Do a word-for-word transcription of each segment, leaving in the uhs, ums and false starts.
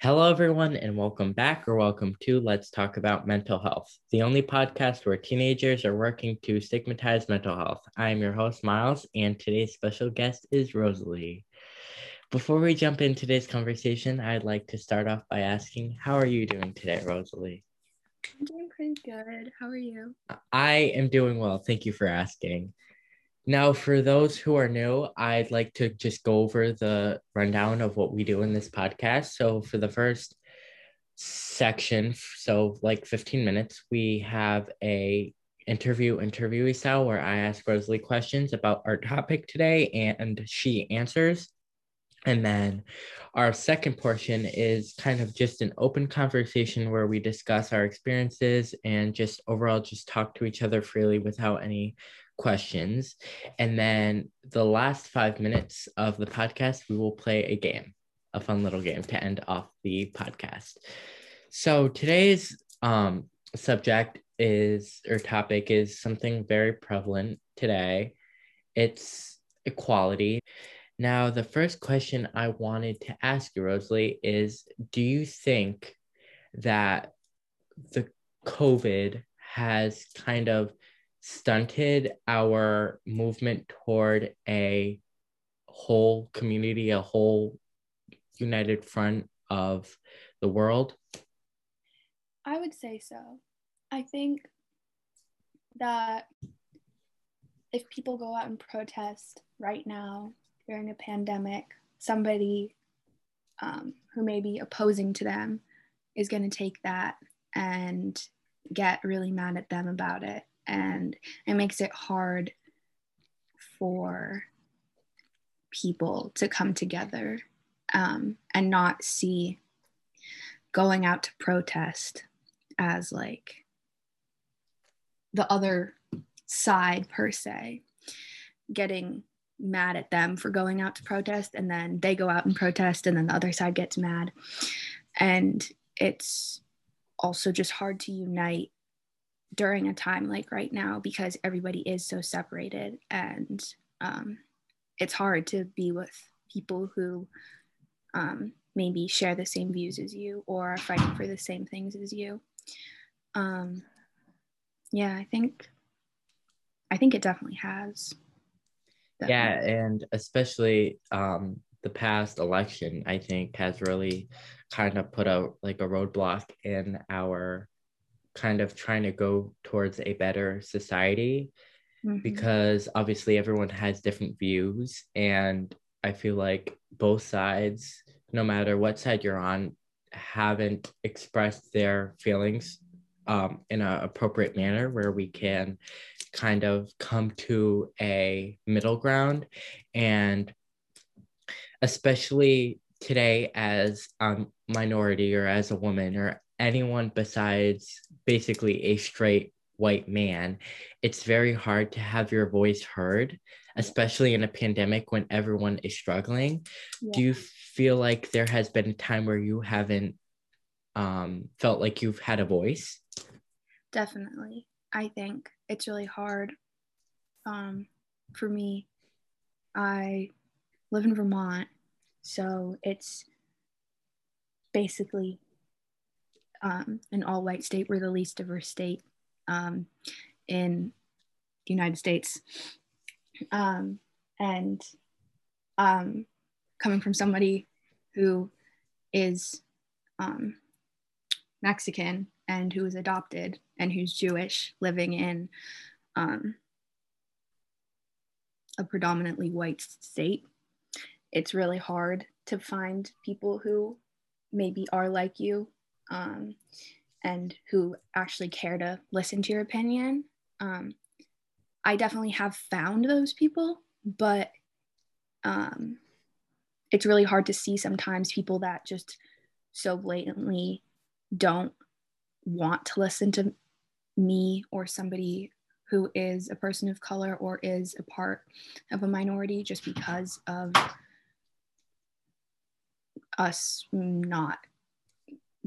Hello, everyone, and welcome back or welcome to Let's Talk About Mental Health, the only podcast where teenagers are working to stigmatize mental health. I am your host, Miles, and today's special guest is Rosalie. Before we jump into today's conversation, I'd like to start off by asking, how are you doing today, Rosalie? I'm doing pretty good. How are you? I am doing well. Thank you for asking. Now, for those who are new, I'd like to just go over the rundown of what we do in this podcast. So for the first section, so like fifteen minutes, we have a interview interviewee style where I ask Rosalie questions about our topic today and she answers. And then our second portion is kind of just an open conversation where we discuss our experiences and just overall just talk to each other freely without any questions. And then the last five minutes of the podcast, we will play a game, a fun little game to end off the podcast. So today's um subject is, or topic is, something very prevalent today. It's equality. Now, the first question I wanted to ask you, Rosalie, is do you think that the COVID has kind of stunted our movement toward a whole community, a whole united front of the world? I would say so. I think that if people go out and protest right now during a pandemic, somebody um, who may be opposing to them is going to take that and get really mad at them about it. And it makes it hard for people to come together um, and not see going out to protest as like the other side per se, getting mad at them for going out to protest, and then they go out and protest, and then the other side gets mad. And it's also just hard to unite during a time like right now because everybody is so separated, and um, it's hard to be with people who um, maybe share the same views as you or are fighting for the same things as you. Um, yeah, I think I think it definitely has. Definitely. Yeah, and especially um, the past election, I think, has really kind of put a like a roadblock in our kind of trying to go towards a better society, mm-hmm. because obviously everyone has different views, and I feel like both sides, no matter what side you're on, haven't expressed their feelings um, in an appropriate manner where we can kind of come to a middle ground. And especially today as a um, minority or as a woman or anyone besides basically a straight white man, it's very hard to have your voice heard, especially in a pandemic when everyone is struggling. Yeah. Do you feel like there has been a time where you haven't um, felt like you've had a voice? Definitely. I think it's really hard um, for me. I live in Vermont, so it's basically Um, an all-white state. We're the least diverse state um, in the United States. Um, and um, coming from somebody who is um, Mexican and who is adopted and who's Jewish, living in um, a predominantly white state, it's really hard to find people who maybe are like you Um, and who actually care to listen to your opinion. Um, I definitely have found those people, but um, it's really hard to see sometimes people that just so blatantly don't want to listen to me or somebody who is a person of color or is a part of a minority just because of us not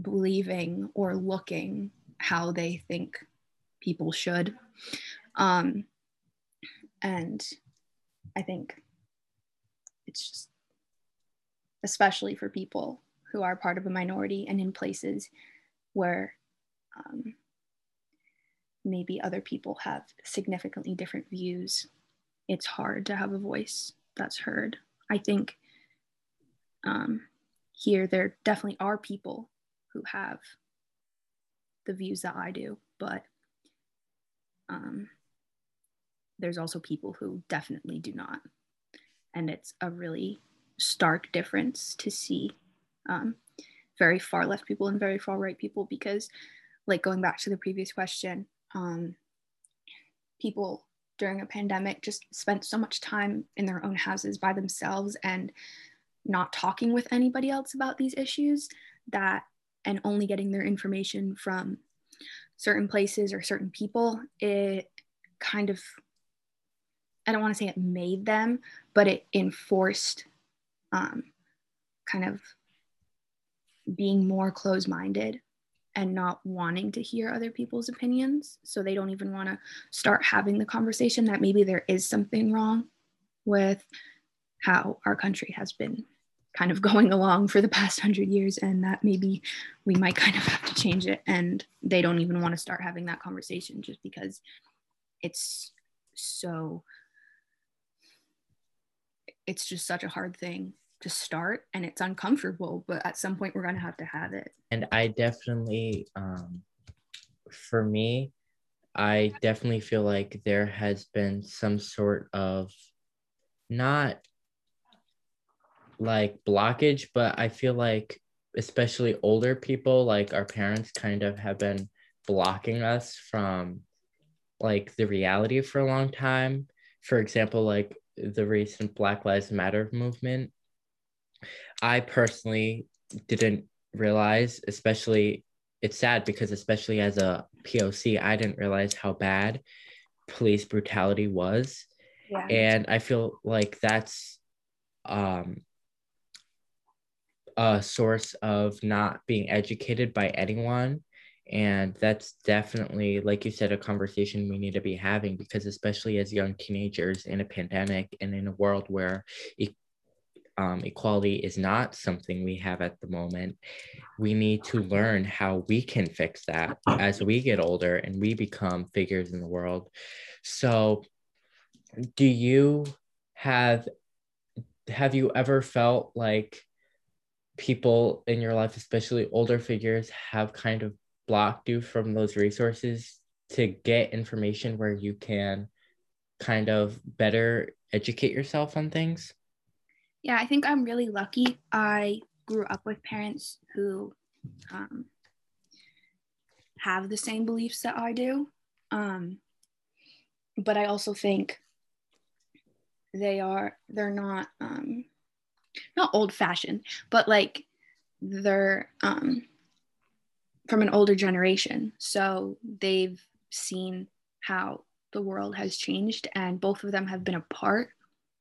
believing or looking how they think people should. Um, and I think it's just, especially for people who are part of a minority, and in places where um, maybe other people have significantly different views, it's hard to have a voice that's heard. I think um, here there definitely are people who have the views that I do, but um, there's also people who definitely do not. And it's a really stark difference to see um, very far left people and very far right people, because like going back to the previous question, um, people during a pandemic just spent so much time in their own houses by themselves and not talking with anybody else about these issues, that and only getting their information from certain places or certain people, it kind of, I don't want to say it made them, but it enforced um, kind of being more closed-minded and not wanting to hear other people's opinions. So they don't even want to start having the conversation that maybe there is something wrong with how our country has been kind of going along for the past hundred years, and that maybe we might kind of have to change it. And they don't even want to start having that conversation just because it's so, it's just such a hard thing to start, and it's uncomfortable, but at some point we're going to have to have it. And I definitely, um, for me, I definitely feel like there has been some sort of, not like blockage, but I feel like especially older people, like our parents, kind of have been blocking us from like the reality for a long time. For example, like the recent Black Lives Matter movement, I personally didn't realize, especially, it's sad because especially as a P O C, I didn't realize how bad police brutality was. Yeah. And I feel like that's um a source of not being educated by anyone, and that's definitely, like you said, a conversation we need to be having, because especially as young teenagers in a pandemic and in a world where e- um, equality is not something we have at the moment, we need to learn how we can fix that as we get older and we become figures in the world. So do you have have you ever felt like people in your life, especially older figures, have kind of blocked you from those resources to get information where you can kind of better educate yourself on things? Yeah, I think I'm really lucky. I grew up with parents who um, have the same beliefs that I do. Um, but I also think they are, they're not, um, not old-fashioned, but like they're um, from an older generation. So they've seen how the world has changed, and both of them have been a part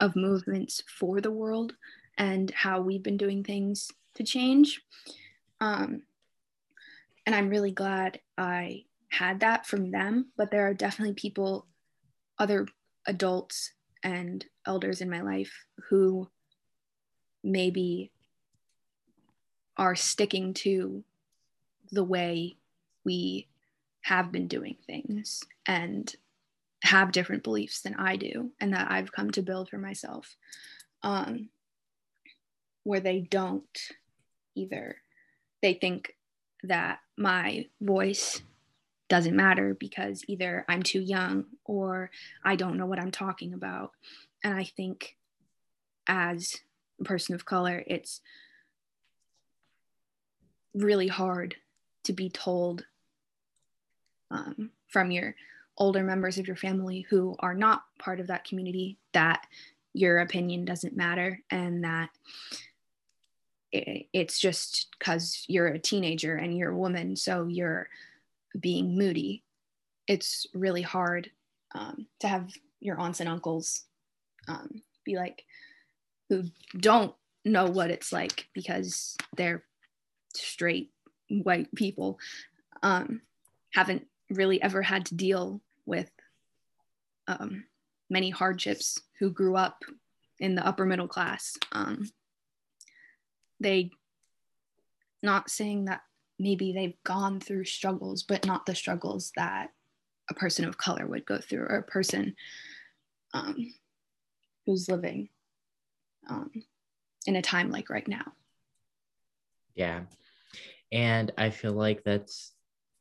of movements for the world and how we've been doing things to change. Um, and I'm really glad I had that from them, but there are definitely people, other adults and elders in my life, who maybe are sticking to the way we have been doing things and have different beliefs than I do, and that I've come to build for myself, um, where they don't either. They think that my voice doesn't matter because either I'm too young or I don't know what I'm talking about. And I think as person of color, it's really hard to be told um, from your older members of your family who are not part of that community that your opinion doesn't matter, and that it, it's just because you're a teenager and you're a woman, so you're being moody. It's really hard um, to have your aunts and uncles um, be like, who don't know what it's like because they're straight white people, um, haven't really ever had to deal with um, many hardships, who grew up in the upper middle class. Um, they not saying that maybe they've gone through struggles, but not the struggles that a person of color would go through, or a person um, who's living um, in a time like right now. Yeah. And I feel like that's,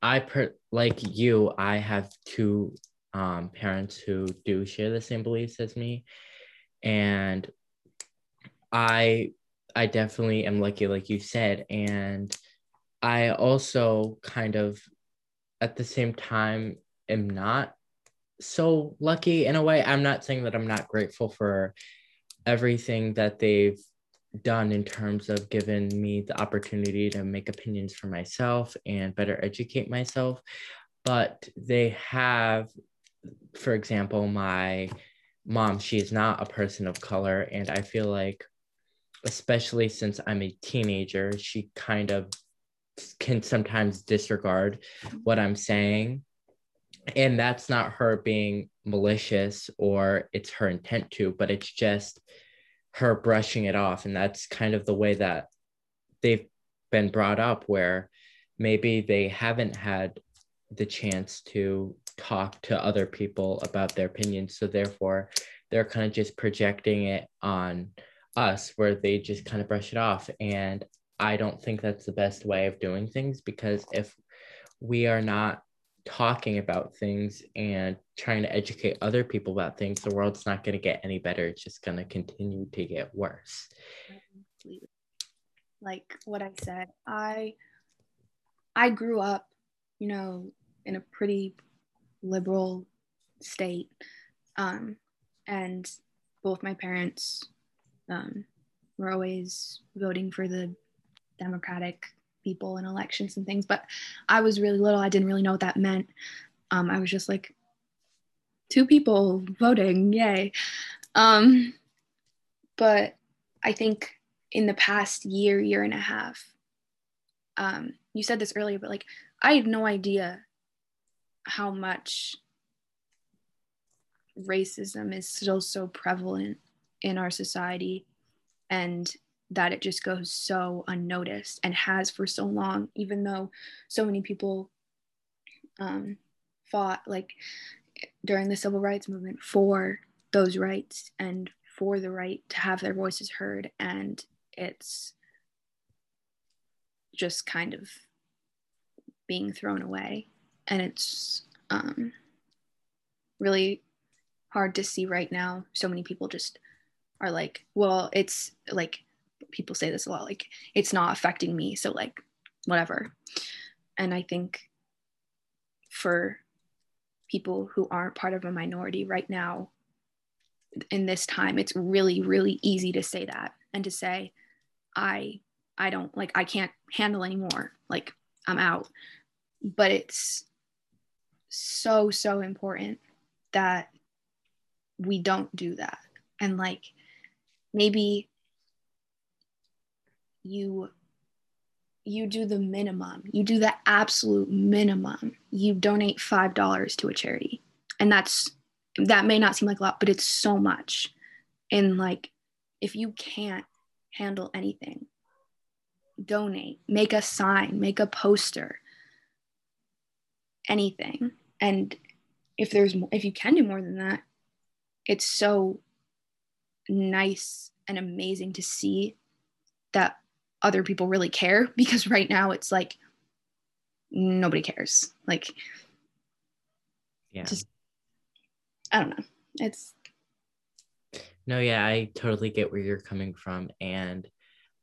I per, like you, I have two um, parents who do share the same beliefs as me. And I, I definitely am lucky, like you said. And I also kind of, at the same time, am not so lucky in a way. I'm not saying that I'm not grateful for everything that they've done in terms of giving me the opportunity to make opinions for myself and better educate myself. But they have, for example, my mom, she is not a person of color. And I feel like, especially since I'm a teenager, she kind of can sometimes disregard what I'm saying. And that's not her being malicious or it's her intent to, but it's just her brushing it off. And that's kind of the way that they've been brought up, where maybe they haven't had the chance to talk to other people about their opinions. So therefore, they're kind of just projecting it on us, where they just kind of brush it off. And I don't think that's the best way of doing things, because if we are not talking about things and trying to educate other people about things, the world's not going to get any better. It's just going to continue to get worse. Like what I said, I I grew up, you know, in a pretty liberal state, um, and both my parents um, were always voting for the Democratic people in elections and things, but I was really little. I didn't really know what that meant. Um, I was just like, two people voting, yay. Um, but I think in the past year, year and a half, um, you said this earlier, but like, I have no idea how much racism is still so prevalent in our society, and that it just goes so unnoticed and has for so long, even though so many people um, fought like during the civil rights movement for those rights and for the right to have their voices heard. And it's just kind of being thrown away. And it's um, really hard to see right now. So many people just are like, well, it's like, people say this a lot, like, it's not affecting me, so like, whatever. And I think for people who aren't part of a minority right now, in this time, it's really, really easy to say that, and to say, I, I don't, like, I can't handle anymore, like, I'm out. But it's so, so important that we don't do that. And like, maybe you you do the minimum, you do the absolute minimum. You donate five dollars to a charity, and that's that may not seem like a lot, but it's so much. And like, if you can't handle anything, donate, make a sign, make a poster, anything. And if there's more, if you can do more than that, it's so nice and amazing to see that other people really care, because right now it's like, nobody cares. Like, yeah, just, I don't know. It's. No, yeah, I totally get where you're coming from. And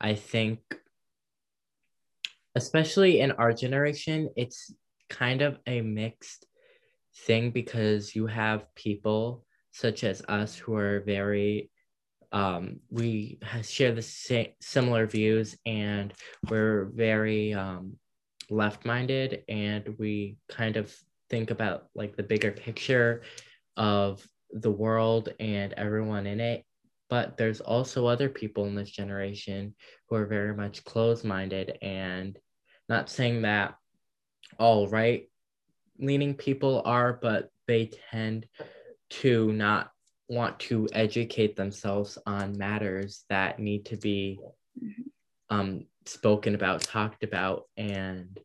I think, especially in our generation, it's kind of a mixed thing, because you have people such as us who are very Um, we share the same similar views, and we're very um, left-minded, and we kind of think about like the bigger picture of the world and everyone in it. But there's also other people in this generation who are very much closed-minded, and not saying that all right-leaning people are, but they tend to not want to educate themselves on matters that need to be um, spoken about, talked about. And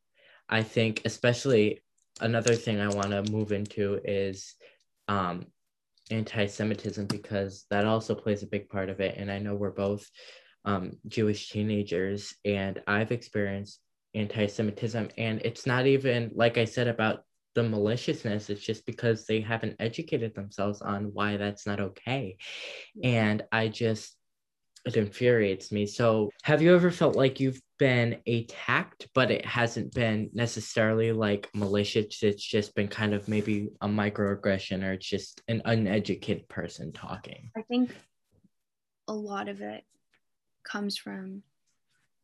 I think especially another thing I want to move into is um, anti-Semitism, because that also plays a big part of it. And I know we're both um, Jewish teenagers, and I've experienced anti-Semitism. And it's not even, like I said, about the maliciousness, it's just because they haven't educated themselves on why that's not okay. And I just, it infuriates me. So have you ever felt like you've been attacked, but it hasn't been necessarily like malicious? It's just been kind of maybe a microaggression, or it's just an uneducated person talking. I think a lot of it comes from,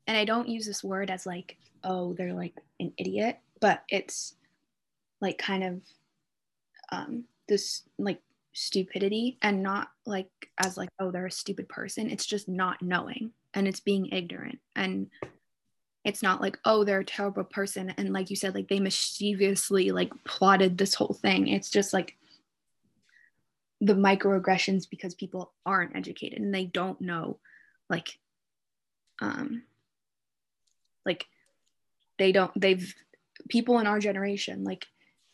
and I don't use this word as like, oh, they're like an idiot, but it's like kind of um, this like stupidity, and not like as like, oh, they're a stupid person. It's just not knowing, and it's being ignorant. And it's not like, oh, they're a terrible person, and like you said, like they mischievously like plotted this whole thing. It's just like the microaggressions, because people aren't educated and they don't know, like, um, like they don't, they've, people in our generation, like,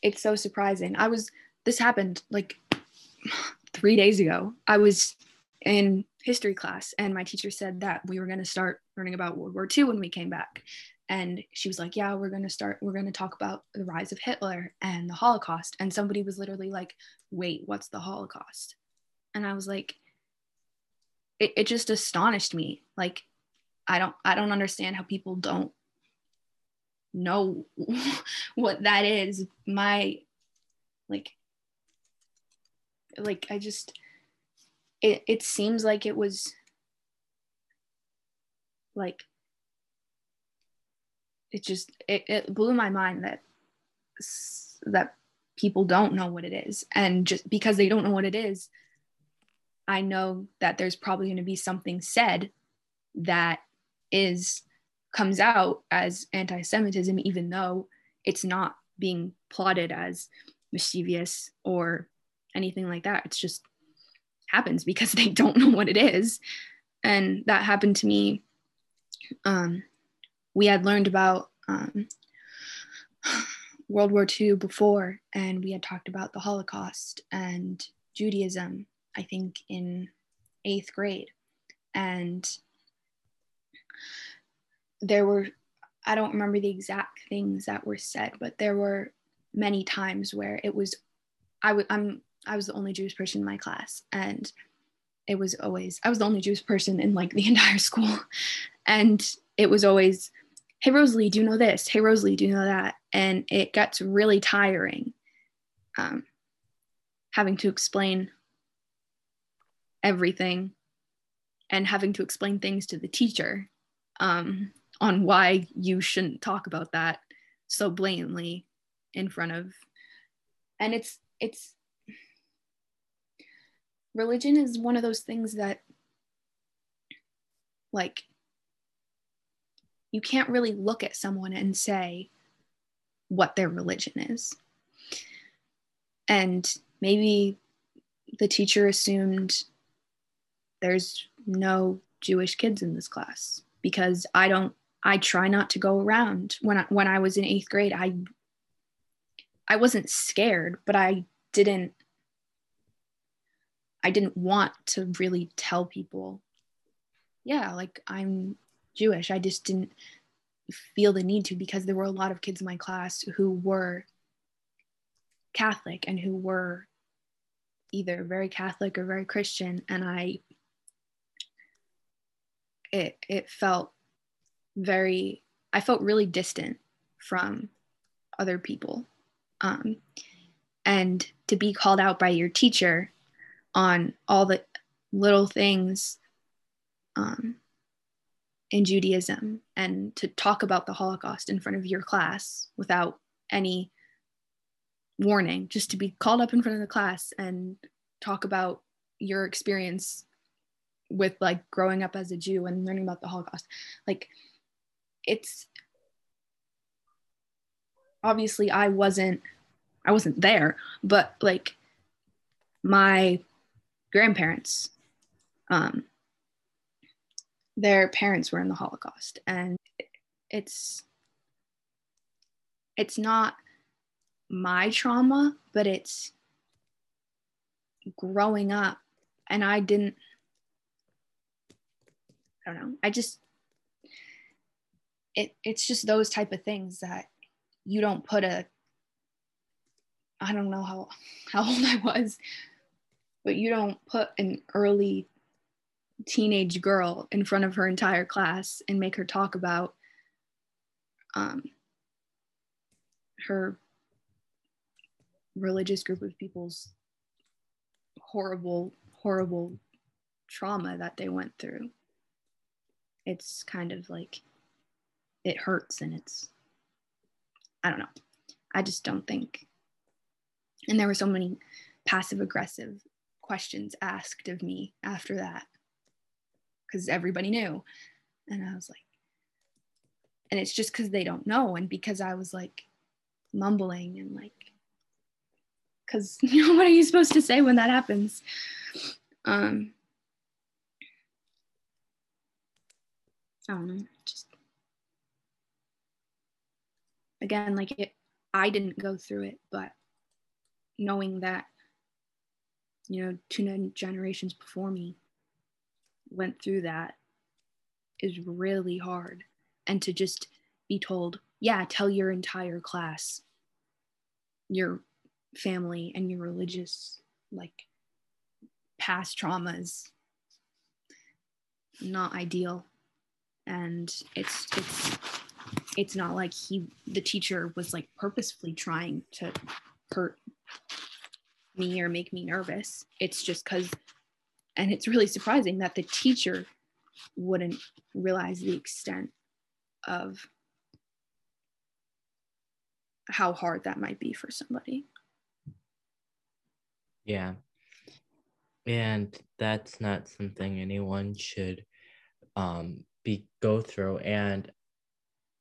it's so surprising. I was, this happened like three days ago. I was in history class, and my teacher said that we were going to start learning about World War Two when we came back. And she was like, yeah, we're going to start, we're going to talk about the rise of Hitler and the Holocaust. And somebody was literally like, wait, what's the Holocaust? And I was like, it, it just astonished me. Like, I don't, I don't understand how people don't know what that is. My, like, like I just, it, it seems like it was like, it just, it, it blew my mind that, that people don't know what it is. And just because they don't know what it is, I know that there's probably going to be something said that is, comes out as anti-Semitism, even though it's not being plotted as mischievous or anything like that. It's just happens because they don't know what it is. And that happened to me. Um, we had learned about um, World War Two before, and we had talked about the Holocaust and Judaism, I think in eighth grade. And there were, I don't remember the exact things that were said, but there were many times where it was, I w- I'm, I was the only Jewish person in my class, and it was always, I was the only Jewish person in like the entire school. And it was always, hey, Rosalie, do you know this? Hey, Rosalie, do you know that? And it gets really tiring um, having to explain everything and having to explain things to the teacher um, on why you shouldn't talk about that so blatantly in front of, and it's, it's, religion is one of those things that, like, you can't really look at someone and say what their religion is. And maybe the teacher assumed there's no Jewish kids in this class, because I don't, I try not to go around. When I, when I was in eighth grade, I, I wasn't scared, but I didn't I didn't want to really tell people, yeah, like I'm Jewish. I just didn't feel the need to, because there were a lot of kids in my class who were Catholic and who were either very Catholic or very Christian, and I it it felt very I felt really distant from other people. Um, and to be called out by your teacher on all the little things um, in Judaism, and to talk about the Holocaust in front of your class without any warning, just to be called up in front of the class and talk about your experience with like growing up as a Jew and learning about the Holocaust. Like, it's obviously I wasn't, I wasn't there, but like my grandparents um, their parents were in the Holocaust, and it's it's not my trauma, but it's growing up, and I didn't I don't know I just it it's just those type of things that you don't put a I don't know how how old I was, but you don't put an early teenage girl in front of her entire class and make her talk about um, her religious group of people's horrible, horrible trauma that they went through. It's kind of like, it hurts, and it's, I don't know. I just don't think. And there were so many passive aggressive questions asked of me after that, because everybody knew. And I was like, and it's just because they don't know. And because I was like mumbling and like, because you know, what are you supposed to say when that happens? Um, I don't know, just, again, like it, I didn't go through it, but knowing that, you know, two generations before me went through that is really hard. And to just be told, yeah, tell your entire class, your family and your religious, like, past traumas, not ideal. And it's, it's, it's not like he, the teacher was like purposefully trying to hurt me or make me nervous. It's just because, and it's really surprising that the teacher wouldn't realize the extent of how hard that might be for somebody. Yeah. And that's not something anyone should um, be go through. And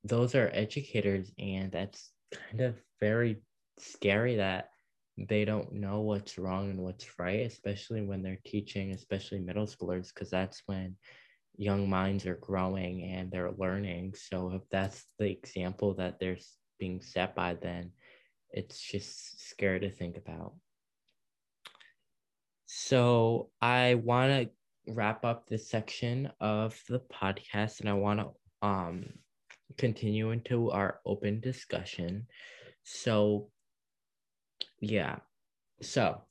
those are educators, and that's kind of very scary that they don't know what's wrong and what's right, especially when they're teaching, especially middle schoolers, because that's when young minds are growing and they're learning. So if that's the example that they're being set by, then it's just scary to think about. So I want to wrap up this section of the podcast, and I want to um continue into our open discussion. So yeah. So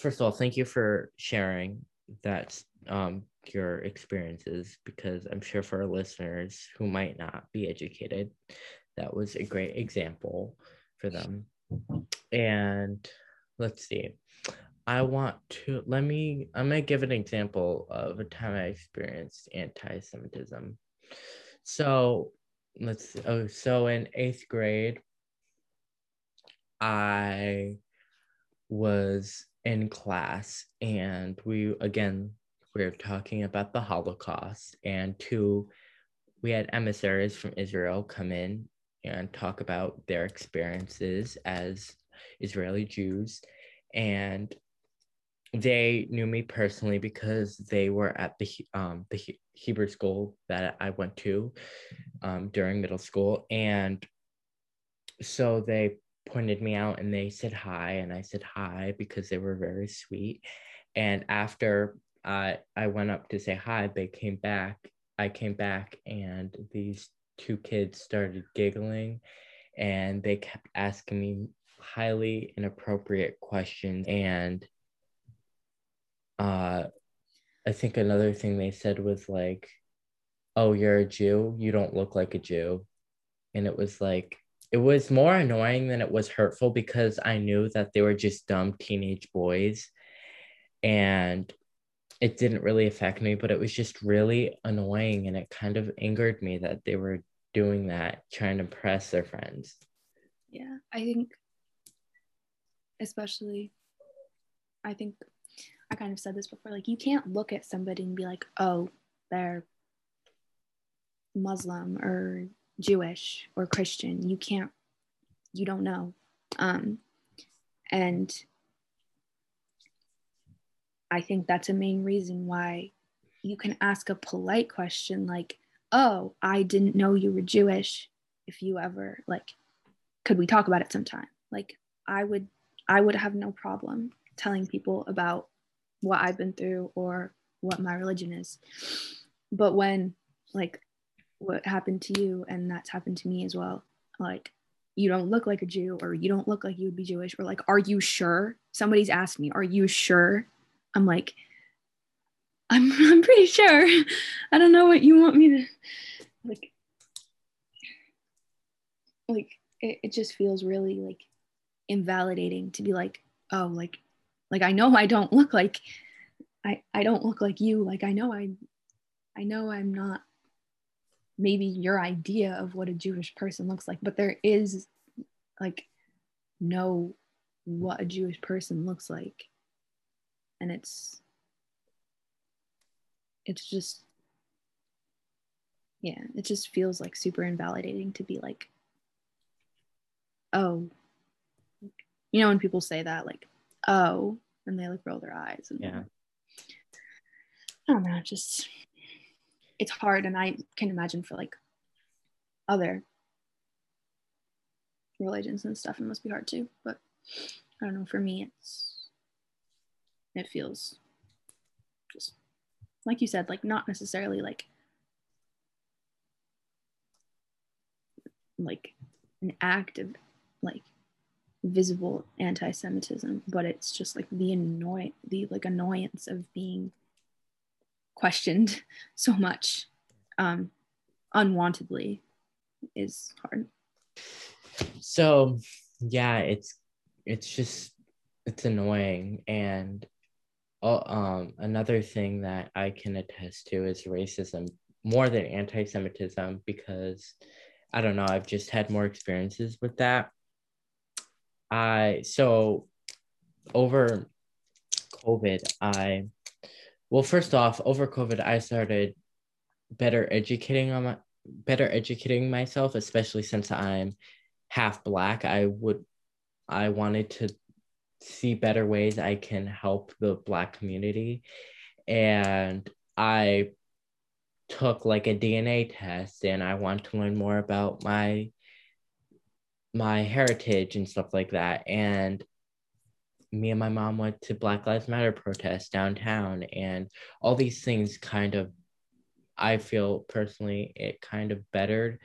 first of all, thank you for sharing that, um, your experiences, because I'm sure for our listeners who might not be educated, that was a great example for them. And let's see, I want to, let me, I'm going to give an example of a time I experienced anti-Semitism. So let's, oh, so in eighth grade, I was in class, and we, again, we were talking about the Holocaust, and two, we had emissaries from Israel come in and talk about their experiences as Israeli Jews, and they knew me personally because they were at the, um, the Hebrew school that I went to um, during middle school, and so they pointed me out and they said hi, and I said hi because they were very sweet. And after I I went up to say hi, they came back, I came back, and these two kids started giggling, and they kept asking me highly inappropriate questions. And uh I think another thing they said was like, oh, you're a Jew, you don't look like a Jew. And it was like, it was more annoying than it was hurtful, because I knew that they were just dumb teenage boys, and it didn't really affect me, but it was just really annoying, and it kind of angered me that they were doing that, trying to impress their friends. Yeah, I think especially, I think I kind of said this before, like, you can't look at somebody and be like, oh, they're Muslim or Jewish or Christian. You can't, you don't know. Um, and I think that's a main reason why you can ask a polite question like, oh, I didn't know you were Jewish. If you ever, like, could we talk about it sometime? Like, I would, I would have no problem telling people about what I've been through or what my religion is. But when, like, what happened to you, and that's happened to me as well, like, you don't look like a Jew, or you don't look like you would be Jewish, or like, are you sure? Somebody's asked me, are you sure? I'm like, I'm, I'm pretty sure. I don't know what you want me to, like, like, it, it just feels really, like, invalidating to be like, oh, like, like, I know I don't look like, I, I don't look like you. Like, I know I, I know I'm not maybe your idea of what a Jewish person looks like, but there is, like, no what a Jewish person looks like. And it's, it's just, yeah, it just feels like super invalidating to be like, oh, you know, when people say that, like, oh, and they like roll their eyes. And yeah. I don't know, just, it's hard. And I can imagine for like other religions and stuff, it must be hard too. But I don't know, for me, it's, it feels just, like you said, like not necessarily like, like an act of like visible anti-Semitism, but it's just like the annoy, the like annoyance of being questioned so much um, unwantedly is hard. So yeah, it's it's just it's annoying. And oh, um, another thing that I can attest to is racism more than anti-Semitism, because I don't know, I've just had more experiences with that. I so over COVID, I well first off over COVID I started better educating on my, better educating myself, especially since I'm half Black. I would I wanted to see better ways I can help the Black community. And I took like a D N A test, and I want to learn more about my my heritage and stuff like that. And me and my mom went to Black Lives Matter protests downtown, and all these things kind of, I feel personally, it kind of bettered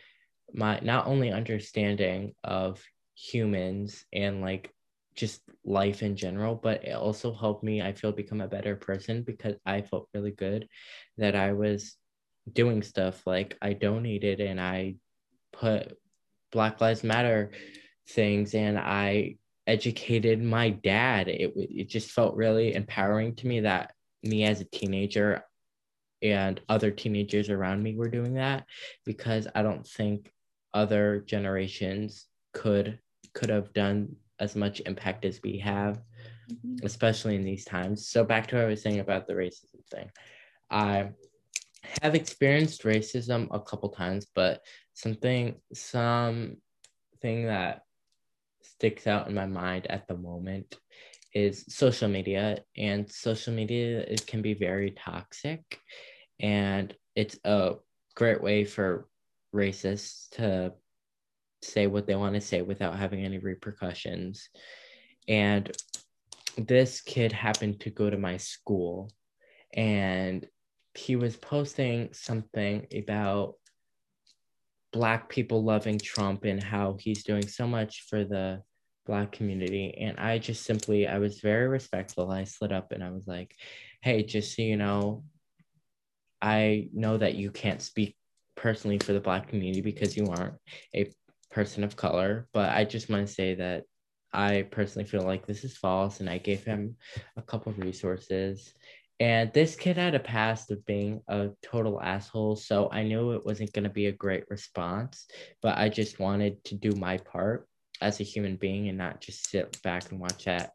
my not only understanding of humans and like just life in general, but it also helped me, I feel, become a better person, because I felt really good that I was doing stuff. Like, I donated and I put Black Lives Matter things, and I educated my dad. It, it just felt really empowering to me that me as a teenager and other teenagers around me were doing that, because I don't think other generations could could have done as much impact as we have, mm-hmm. especially in these times. So back to what I was saying about the racism thing. I have experienced racism a couple times, but something something that sticks out in my mind at the moment is social media. And social media, it can be very toxic, and it's a great way for racists to say what they want to say without having any repercussions. And this kid happened to go to my school, and he was posting something about Black people loving Trump and how he's doing so much for the Black community. And I just simply, I was very respectful. I slid up and I was like, hey, just so you know, I know that you can't speak personally for the Black community because you aren't a person of color, but I just want to say that I personally feel like this is false. And I gave him a couple of resources. And this kid had a past of being a total asshole, so I knew it wasn't going to be a great response, but I just wanted to do my part as a human being and not just sit back and watch at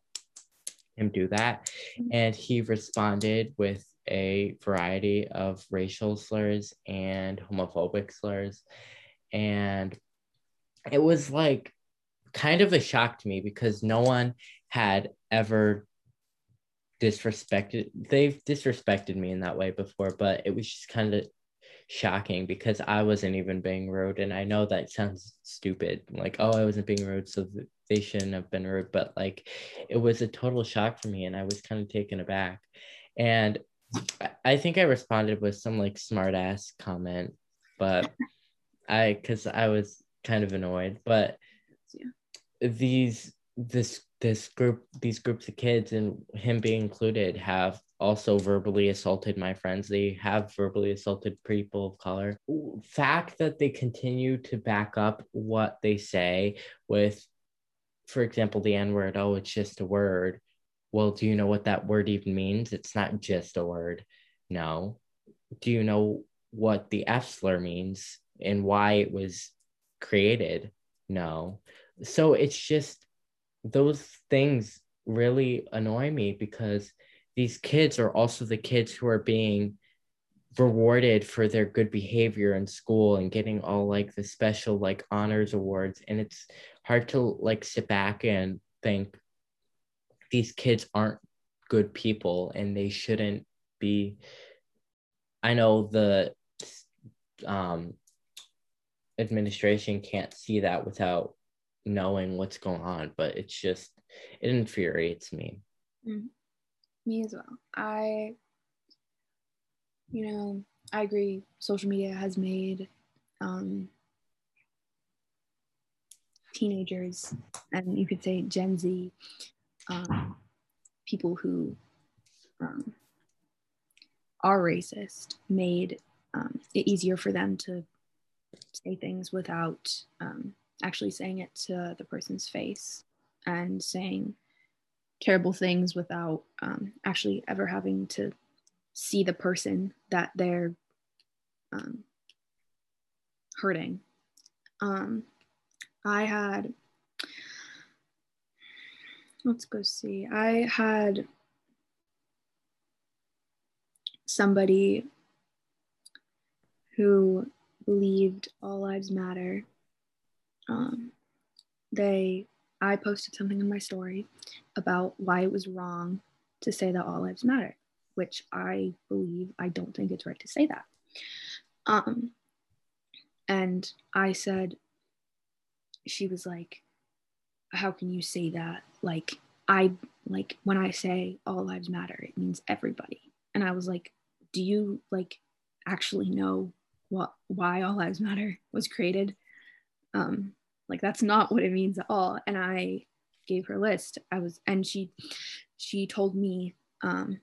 him do that. And he responded with a variety of racial slurs and homophobic slurs. And it was like kind of a shock to me, because no one had ever disrespected they've disrespected me in that way before, but it was just kind of shocking because I wasn't even being rude. And I know that sounds stupid, like, oh, I wasn't being rude, so they shouldn't have been rude, but like, it was a total shock for me, and I was kind of taken aback. And I think I responded with some like smart ass comment, but I because I was kind of annoyed. But yeah. these this this group these groups of kids, and him being included, have also verbally assaulted my friends. They have verbally assaulted people of color. Fact that they continue to back up what they say with, for example, the N-word, oh, it's just a word. Well, do you know what that word even means? It's not just a word. No. Do you know what the F slur means and why it was created? No. So it's just, those things really annoy me, because these kids are also the kids who are being rewarded for their good behavior in school and getting all like the special like honors awards. And it's hard to like sit back and think, these kids aren't good people and they shouldn't be. I know the um, administration can't see that without knowing what's going on, but it's just, it infuriates me. Mm-hmm. Me as well. I, you know, I agree. Social media has made um, teenagers, and you could say Gen Z, Um, people who um, are racist, made um, it easier for them to say things without um, actually saying it to the person's face, and saying terrible things without um, actually ever having to see the person that they're um, hurting. Um, I had Let's go see. I had somebody who believed all lives matter. Um, they, I posted something in my story about why it was wrong to say that all lives matter, which I believe, I don't think it's right to say that. Um, and I said, she was like, how can you say that? Like, I, like, when I say all lives matter, it means everybody. And I was like, do you, like, actually know what, why all lives matter was created? Um, like, that's not what it means at all. And I gave her a list. I was, and she, she told me, um,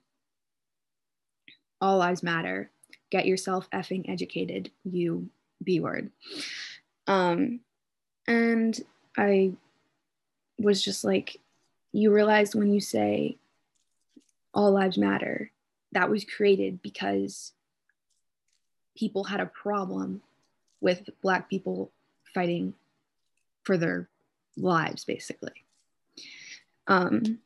all lives matter, get yourself effing educated, you B word. Um, and I was just like, you realize when you say all lives matter, that was created because people had a problem with Black people fighting for their lives, basically. Um,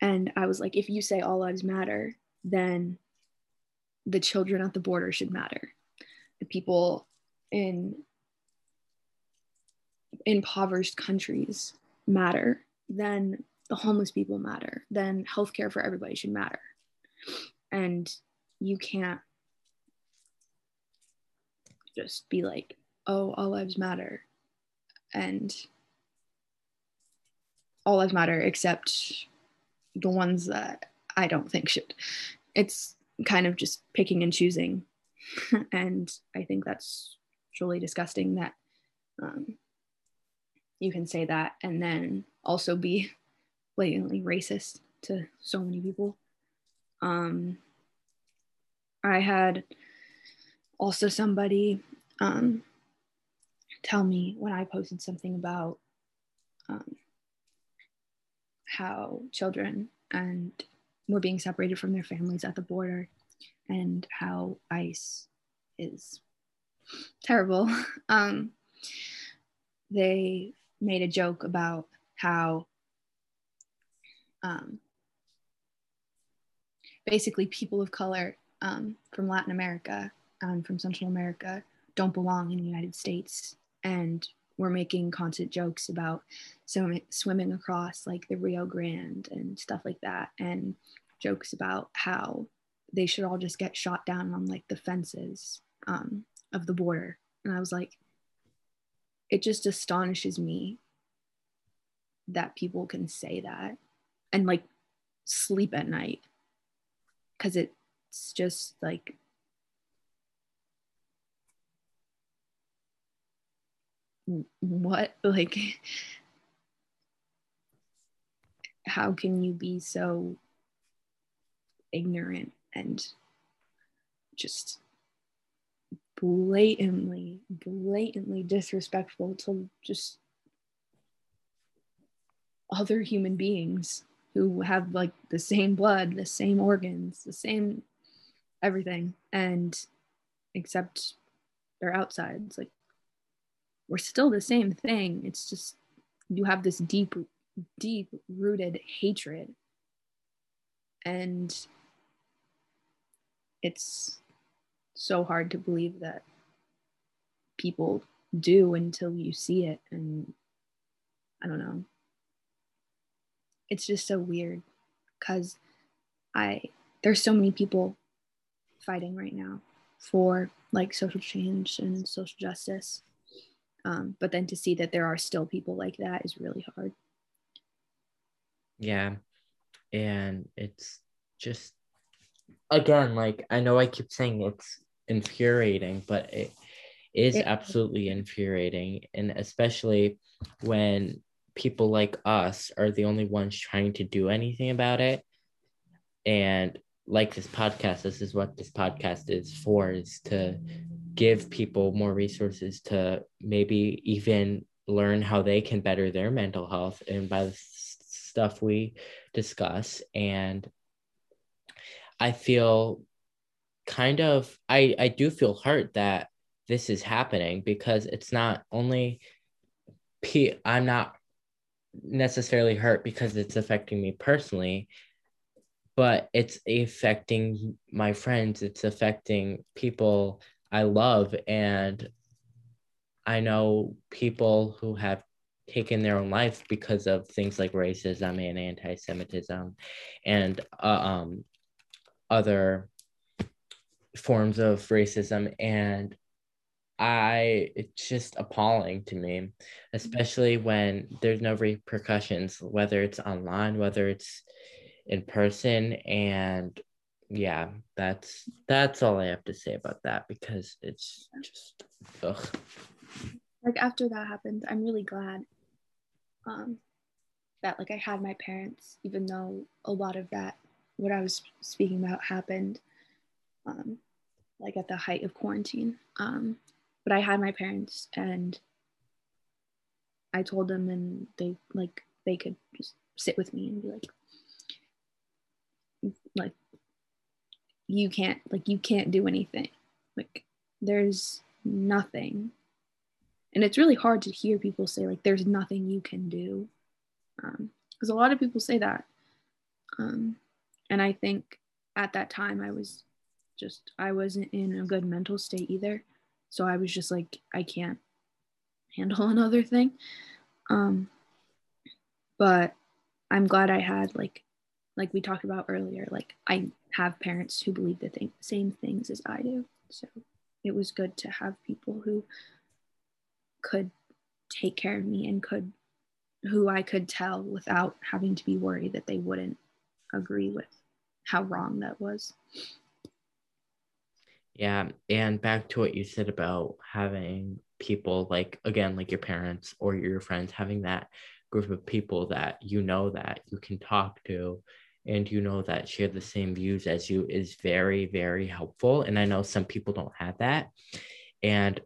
and I was like, if you say all lives matter, then the children at the border should matter. The people in impoverished countries matter, then the homeless people matter, then healthcare for everybody should matter. And you can't just be like, oh, all lives matter, and all lives matter except the ones that I don't think should. It's kind of just picking and choosing. And I think that's truly disgusting that um, you can say that and then also be blatantly racist to so many people. Um, I had also somebody um, tell me when I posted something about um, how children and were being separated from their families at the border, and how ICE is terrible. um, they made a joke about how um, basically people of color um, from Latin America, um, from Central America, don't belong in the United States, and were making constant jokes about swim, swimming across like the Rio Grande and stuff like that, and jokes about how they should all just get shot down on like the fences um, of the border. And I was like, it just astonishes me that people can say that and like sleep at night, because it's just like, what, like, how can you be so ignorant and just blatantly, blatantly disrespectful to just other human beings who have like the same blood, the same organs, the same everything, and except they're outside. It's like, we're still the same thing. It's just, you have this deep, deep rooted hatred, and it's so hard to believe that people do until you see it. And I don't know, it's just so weird, because I there's so many people fighting right now for like social change and social justice, um, but then to see that there are still people like that is really hard. Yeah, and it's just, again, like, I know I keep saying it's infuriating, but it is it, absolutely infuriating, and especially when people like us are the only ones trying to do anything about it. And like this podcast, this is what this podcast is for, is to give people more resources to maybe even learn how they can better their mental health and by the s- stuff we discuss. And I feel kind of, I, I do feel hurt that this is happening, because it's not only, P, I'm not necessarily hurt because it's affecting me personally, but it's affecting my friends, it's affecting people I love, and I know people who have taken their own life because of things like racism and anti-Semitism and uh, um other forms of racism, and I it's just appalling to me, especially when there's no repercussions, whether it's online, whether it's in person. And yeah, that's that's all I have to say about that, because it's just ugh. Like, after that happened, I'm really glad um that like I had my parents, even though a lot of that what I was speaking about happened um like at the height of quarantine, um but I had my parents, and I told them, and they like they could just sit with me and be like, like you can't like you can't do anything, like there's nothing. And it's really hard to hear people say like there's nothing you can do, um because a lot of people say that, um and I think at that time I was just I wasn't in a good mental state either. So I was just like, I can't handle another thing. Um, but I'm glad I had, like, like we talked about earlier, like I have parents who believe the thing, same things as I do. So it was good to have people who could take care of me and could, who I could tell without having to be worried that they wouldn't agree with how wrong that was. Yeah, and back to what you said about having people like, again, like your parents or your friends, having that group of people that you know that you can talk to and you know that share the same views as you is very, very helpful. And I know some people don't have that, and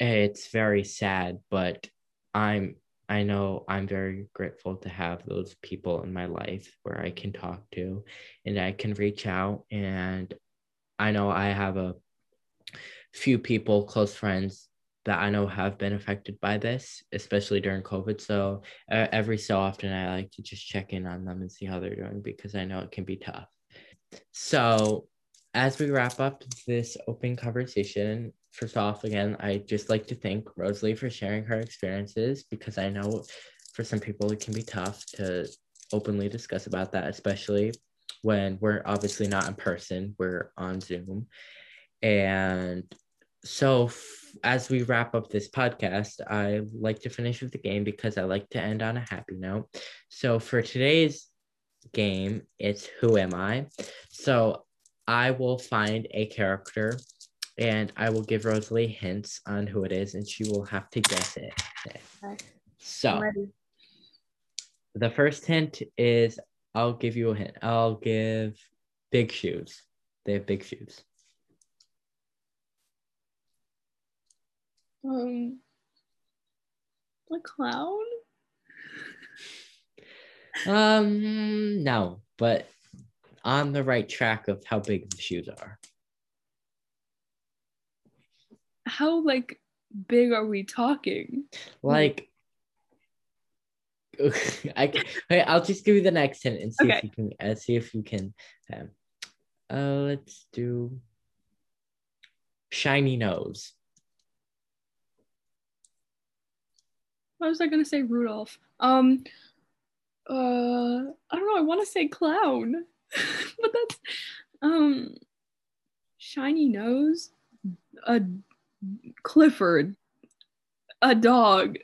it's very sad, but I'm, I know I'm very grateful to have those people in my life where I can talk to and I can reach out. And I know I have a few people, close friends, that I know have been affected by this, especially during COVID. So uh, every so often I like to just check in on them and see how they're doing, because I know it can be tough. So As we wrap up this open conversation, first off, again, I'd just like to thank Rosalie for sharing her experiences, because I know for some people it can be tough to openly discuss about that, especially when we're obviously not in person, we're on Zoom. And so f- as we wrap up this podcast, I like to finish with the game because I like to end on a happy note. So for today's game, it's Who Am I? So I will find a character and I will give Rosalie hints on who it is and she will have to guess it. Okay. So the first hint is, I'll give you a hint. I'll give big shoes. They have big shoes. Um, the clown? Um, no, but on the right track of how big the shoes are. How, like, big are we talking? Like, I, I'll just give you the next hint and see okay. if you can uh, see if you can um, uh, let's do shiny nose. Why was I gonna say Rudolph? Um uh I don't know, I wanna say clown. But that's um shiny nose, a Clifford, a dog.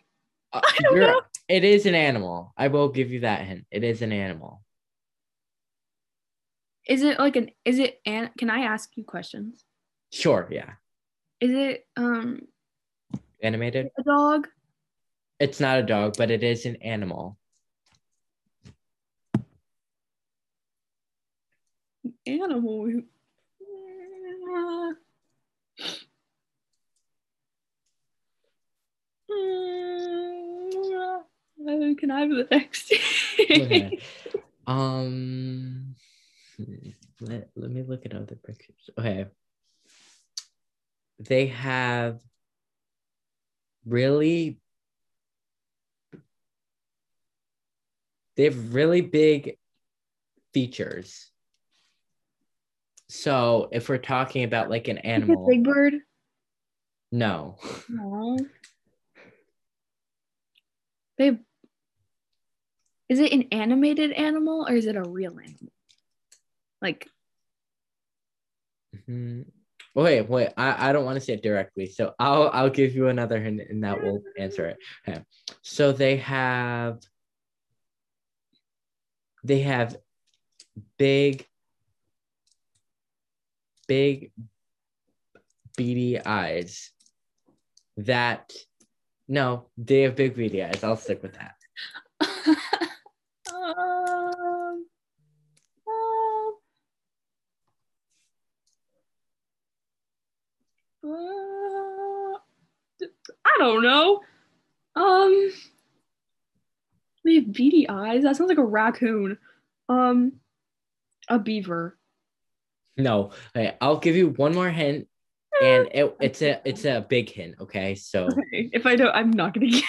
Uh, I don't know. It is an animal. I will give you that hint. It is an animal. Is it like an, is it, an, can I ask you questions? Sure, yeah. Is it, um... animated? A dog? It's not a dog, but it is an animal. An animal? Uh... Mm, uh, can I have the next? Okay. Um, let, let me look at other pictures. Okay. They have really, they have really big features. So if we're talking about like an animal. Big bird? No. Aww. Babe, is it an animated animal or is it a real animal? Like. Mm-hmm. Wait, wait. I, I don't want to say it directly, so I'll I'll give you another hint, and that will answer it. Okay. So they have. They have, big. Big. Beady eyes. That. No, they have big beady eyes. I'll stick with that. um, uh, uh, I don't know. Um, they have beady eyes. That sounds like a raccoon. Um, a beaver. No, okay, I'll give you one more hint. And it, it's a it's a big hint, okay? So okay. If I don't, I'm not gonna get it.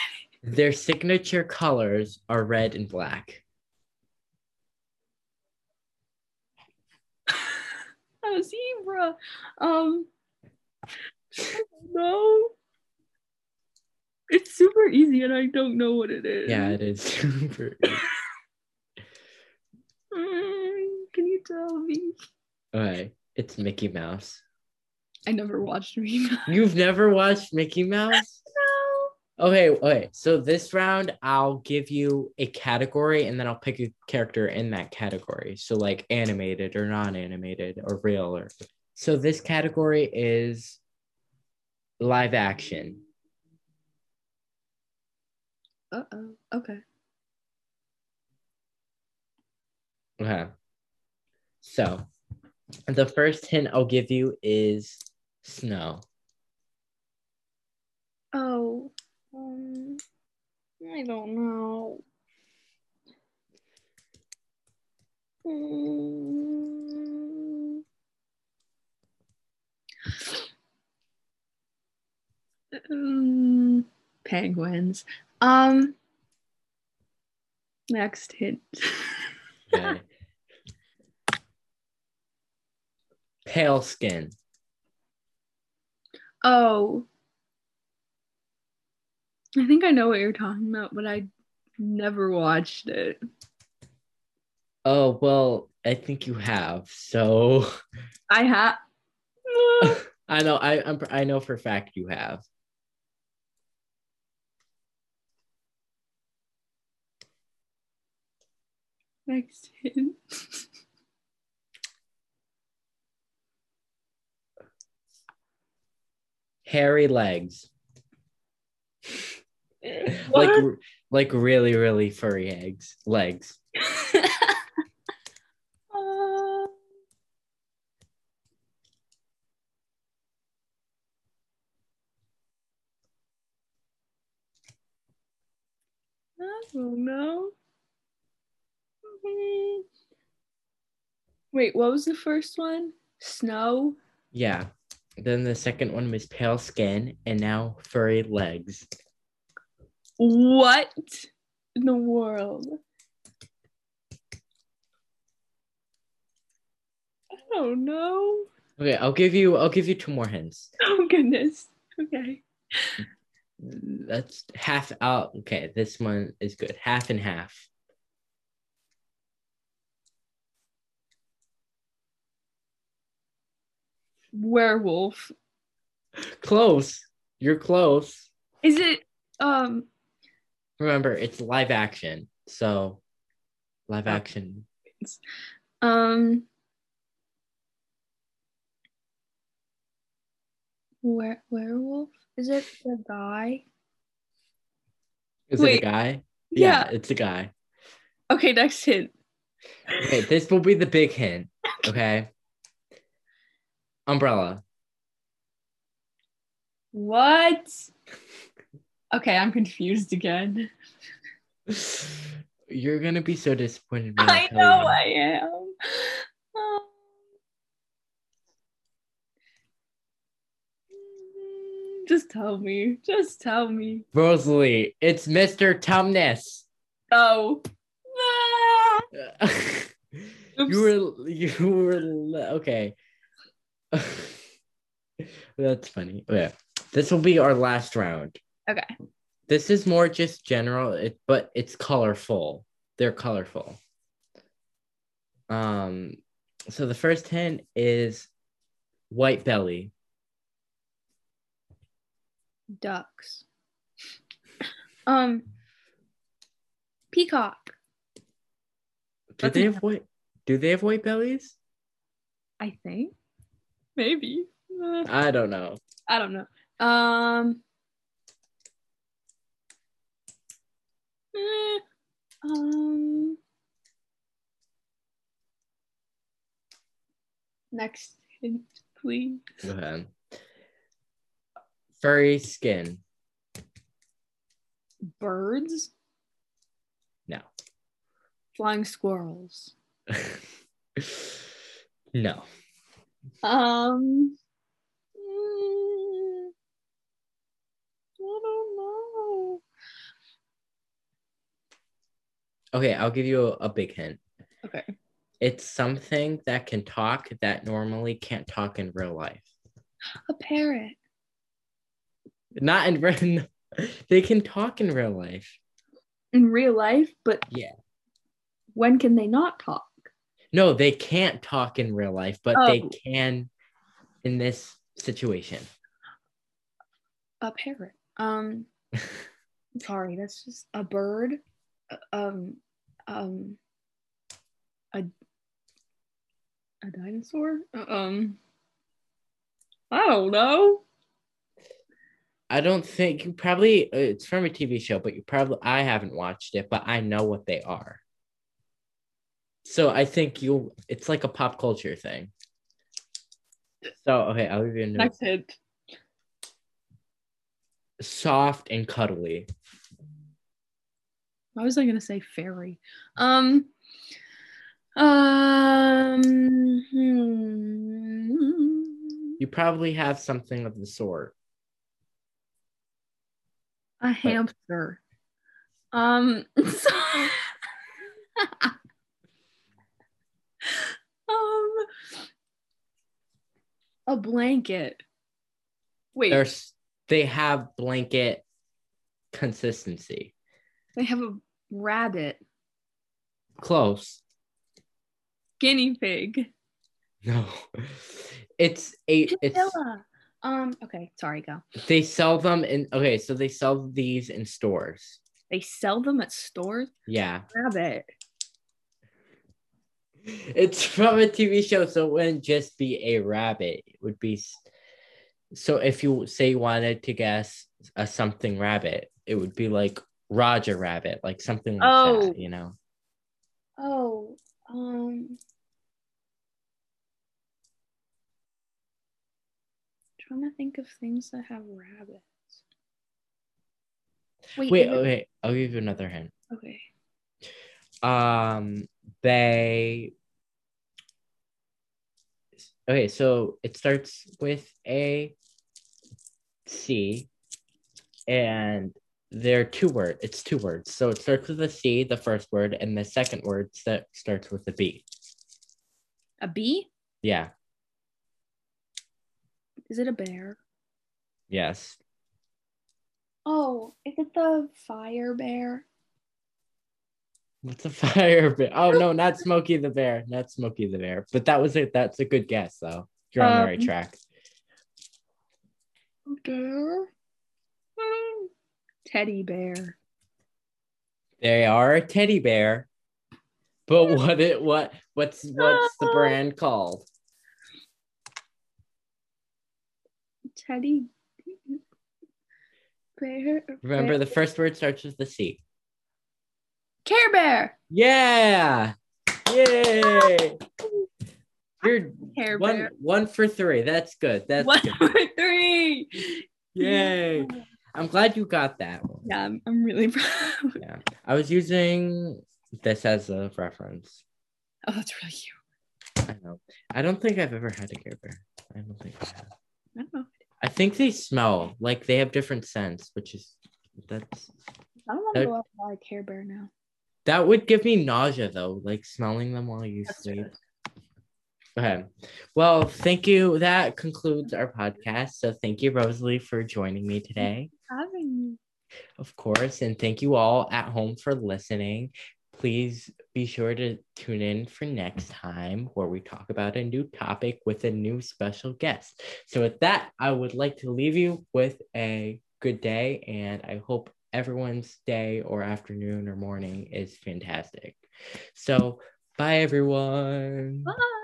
Their signature colors are red and black. A zebra. Um, no, it's super easy, and I don't know what it is. Yeah, it is super easy. Can you tell me? Okay, it's Mickey Mouse. I never watched Mickey Mouse. You've never watched Mickey Mouse? No. Okay, okay. So this round, I'll give you a category, and then I'll pick a character in that category. So like animated or non-animated or real. Or so this category is live action. Uh-oh. Okay. Okay. So the first hint I'll give you is snow. Oh, um, I don't know. Um, um, penguins. Um, next hint. Okay. Pale skin. Oh. I think I know what you're talking about, but I never watched it. Oh, well, I think you have, so... I have? I know, I I'm, I know for a fact you have. Next hint. Hairy legs. What? Like, like really, really furry eggs, legs. uh... I don't know. Wait, what was the first one? Snow? Yeah. Then the second one was pale skin, and now furry legs. What in the world? I don't know. Okay, I'll give you I'll give you two more hints. Oh goodness. Okay. That's half out. Oh, okay, this one is good. Half and half. Werewolf. Close. You're close. Is it um remember it's live action, so live action. Um were- werewolf? Is it the guy? Is Wait. it a guy? Yeah. yeah, it's a guy. Okay, next hint. Okay, this will be the big hint. Okay. Umbrella. What? Okay, I'm confused again. You're gonna be so disappointed. I know I am. Oh. Just tell me. Just tell me. Rosalie, it's Mister Tumnus. Oh. No. you were. You were. Okay. That's funny. Okay. This will be our last round. Okay. This is more just general, it, but it's colorful. They're colorful. Um. So the first hint is white belly. Ducks. Um. Peacock. Do okay. they have white? Do they have white bellies? I think. Maybe. Uh, I don't know. I don't know. Um. Eh, um. Next hint, please. Go ahead. Furry skin. Birds? No. Flying squirrels? No. Um, I don't know. Okay, I'll give you a, a big hint. Okay. It's something that can talk that normally can't talk in real life. A parrot. Not in real. They can talk in real life. In real life, but yeah. When can they not talk? No, they can't talk in real life, but oh. they can in this situation. A parrot. Um, sorry, that's just a bird. Um, um, a a dinosaur. Um, I don't know. I don't think you probably. It's from a T V show, but you probably. I haven't watched it, but I know what they are. So I think you it's like a pop culture thing. So okay, I'll give you a new next hint. Soft and cuddly. Why was I gonna say fairy? Um um hmm. You probably have something of the sort. A hamster. But... Um Um, a blanket. Wait. They're, they have blanket consistency. They have a rabbit. Close. Guinea pig. No. It's a it's um okay, sorry, go. They sell them in okay, so they sell these in stores. They sell them at stores? Yeah. Rabbit. It's from a T V show, so it wouldn't just be a rabbit. It would be, so if you say you wanted to guess a something rabbit, it would be like Roger Rabbit, like something like oh. that, you know. Oh, um I'm trying to think of things that have rabbits. Wait, wait, okay. Wait, I'll give you another hint. Okay. Um, they. Okay, so it starts with a C, and they're two words. It's two words. So it starts with a C, the first word, and the second word that starts with a B. A B? Yeah. Is it a bear? Yes. Oh, is it the fire bear? What's a fire bear? Oh, no, not Smokey the Bear. Not Smokey the Bear. But that was it. That's a good guess, though. You're on um, the right track. Bear? Teddy bear. They are a teddy bear. But what it what what's what's the brand called? Teddy bear, bear. Remember, the first word starts with the C. Care Bear. Yeah. Yay. You're Care one, Bear. One for three. That's good. That's one good. for three. Yay. Yeah. I'm glad you got that one. Yeah, I'm, I'm really proud. Yeah. I was using this as a reference. Oh, that's really cute. I know. I don't think I've ever had a Care Bear. I don't think I have. I don't know. I think they smell, like they have different scents, which is, that's. I don't want to go out and buy a Care Bear now. That would give me nausea though, like smelling them while you that's sleep. Good. Okay. Well, thank you. That concludes our podcast. So thank you, Rosalie, for joining me today. Thanks for having me. Of course. And thank you all at home for listening. Please be sure to tune in for next time where we talk about a new topic with a new special guest. So with that, I would like to leave you with a good day, and I hope everyone's day or afternoon or morning is fantastic. So bye, everyone. Bye.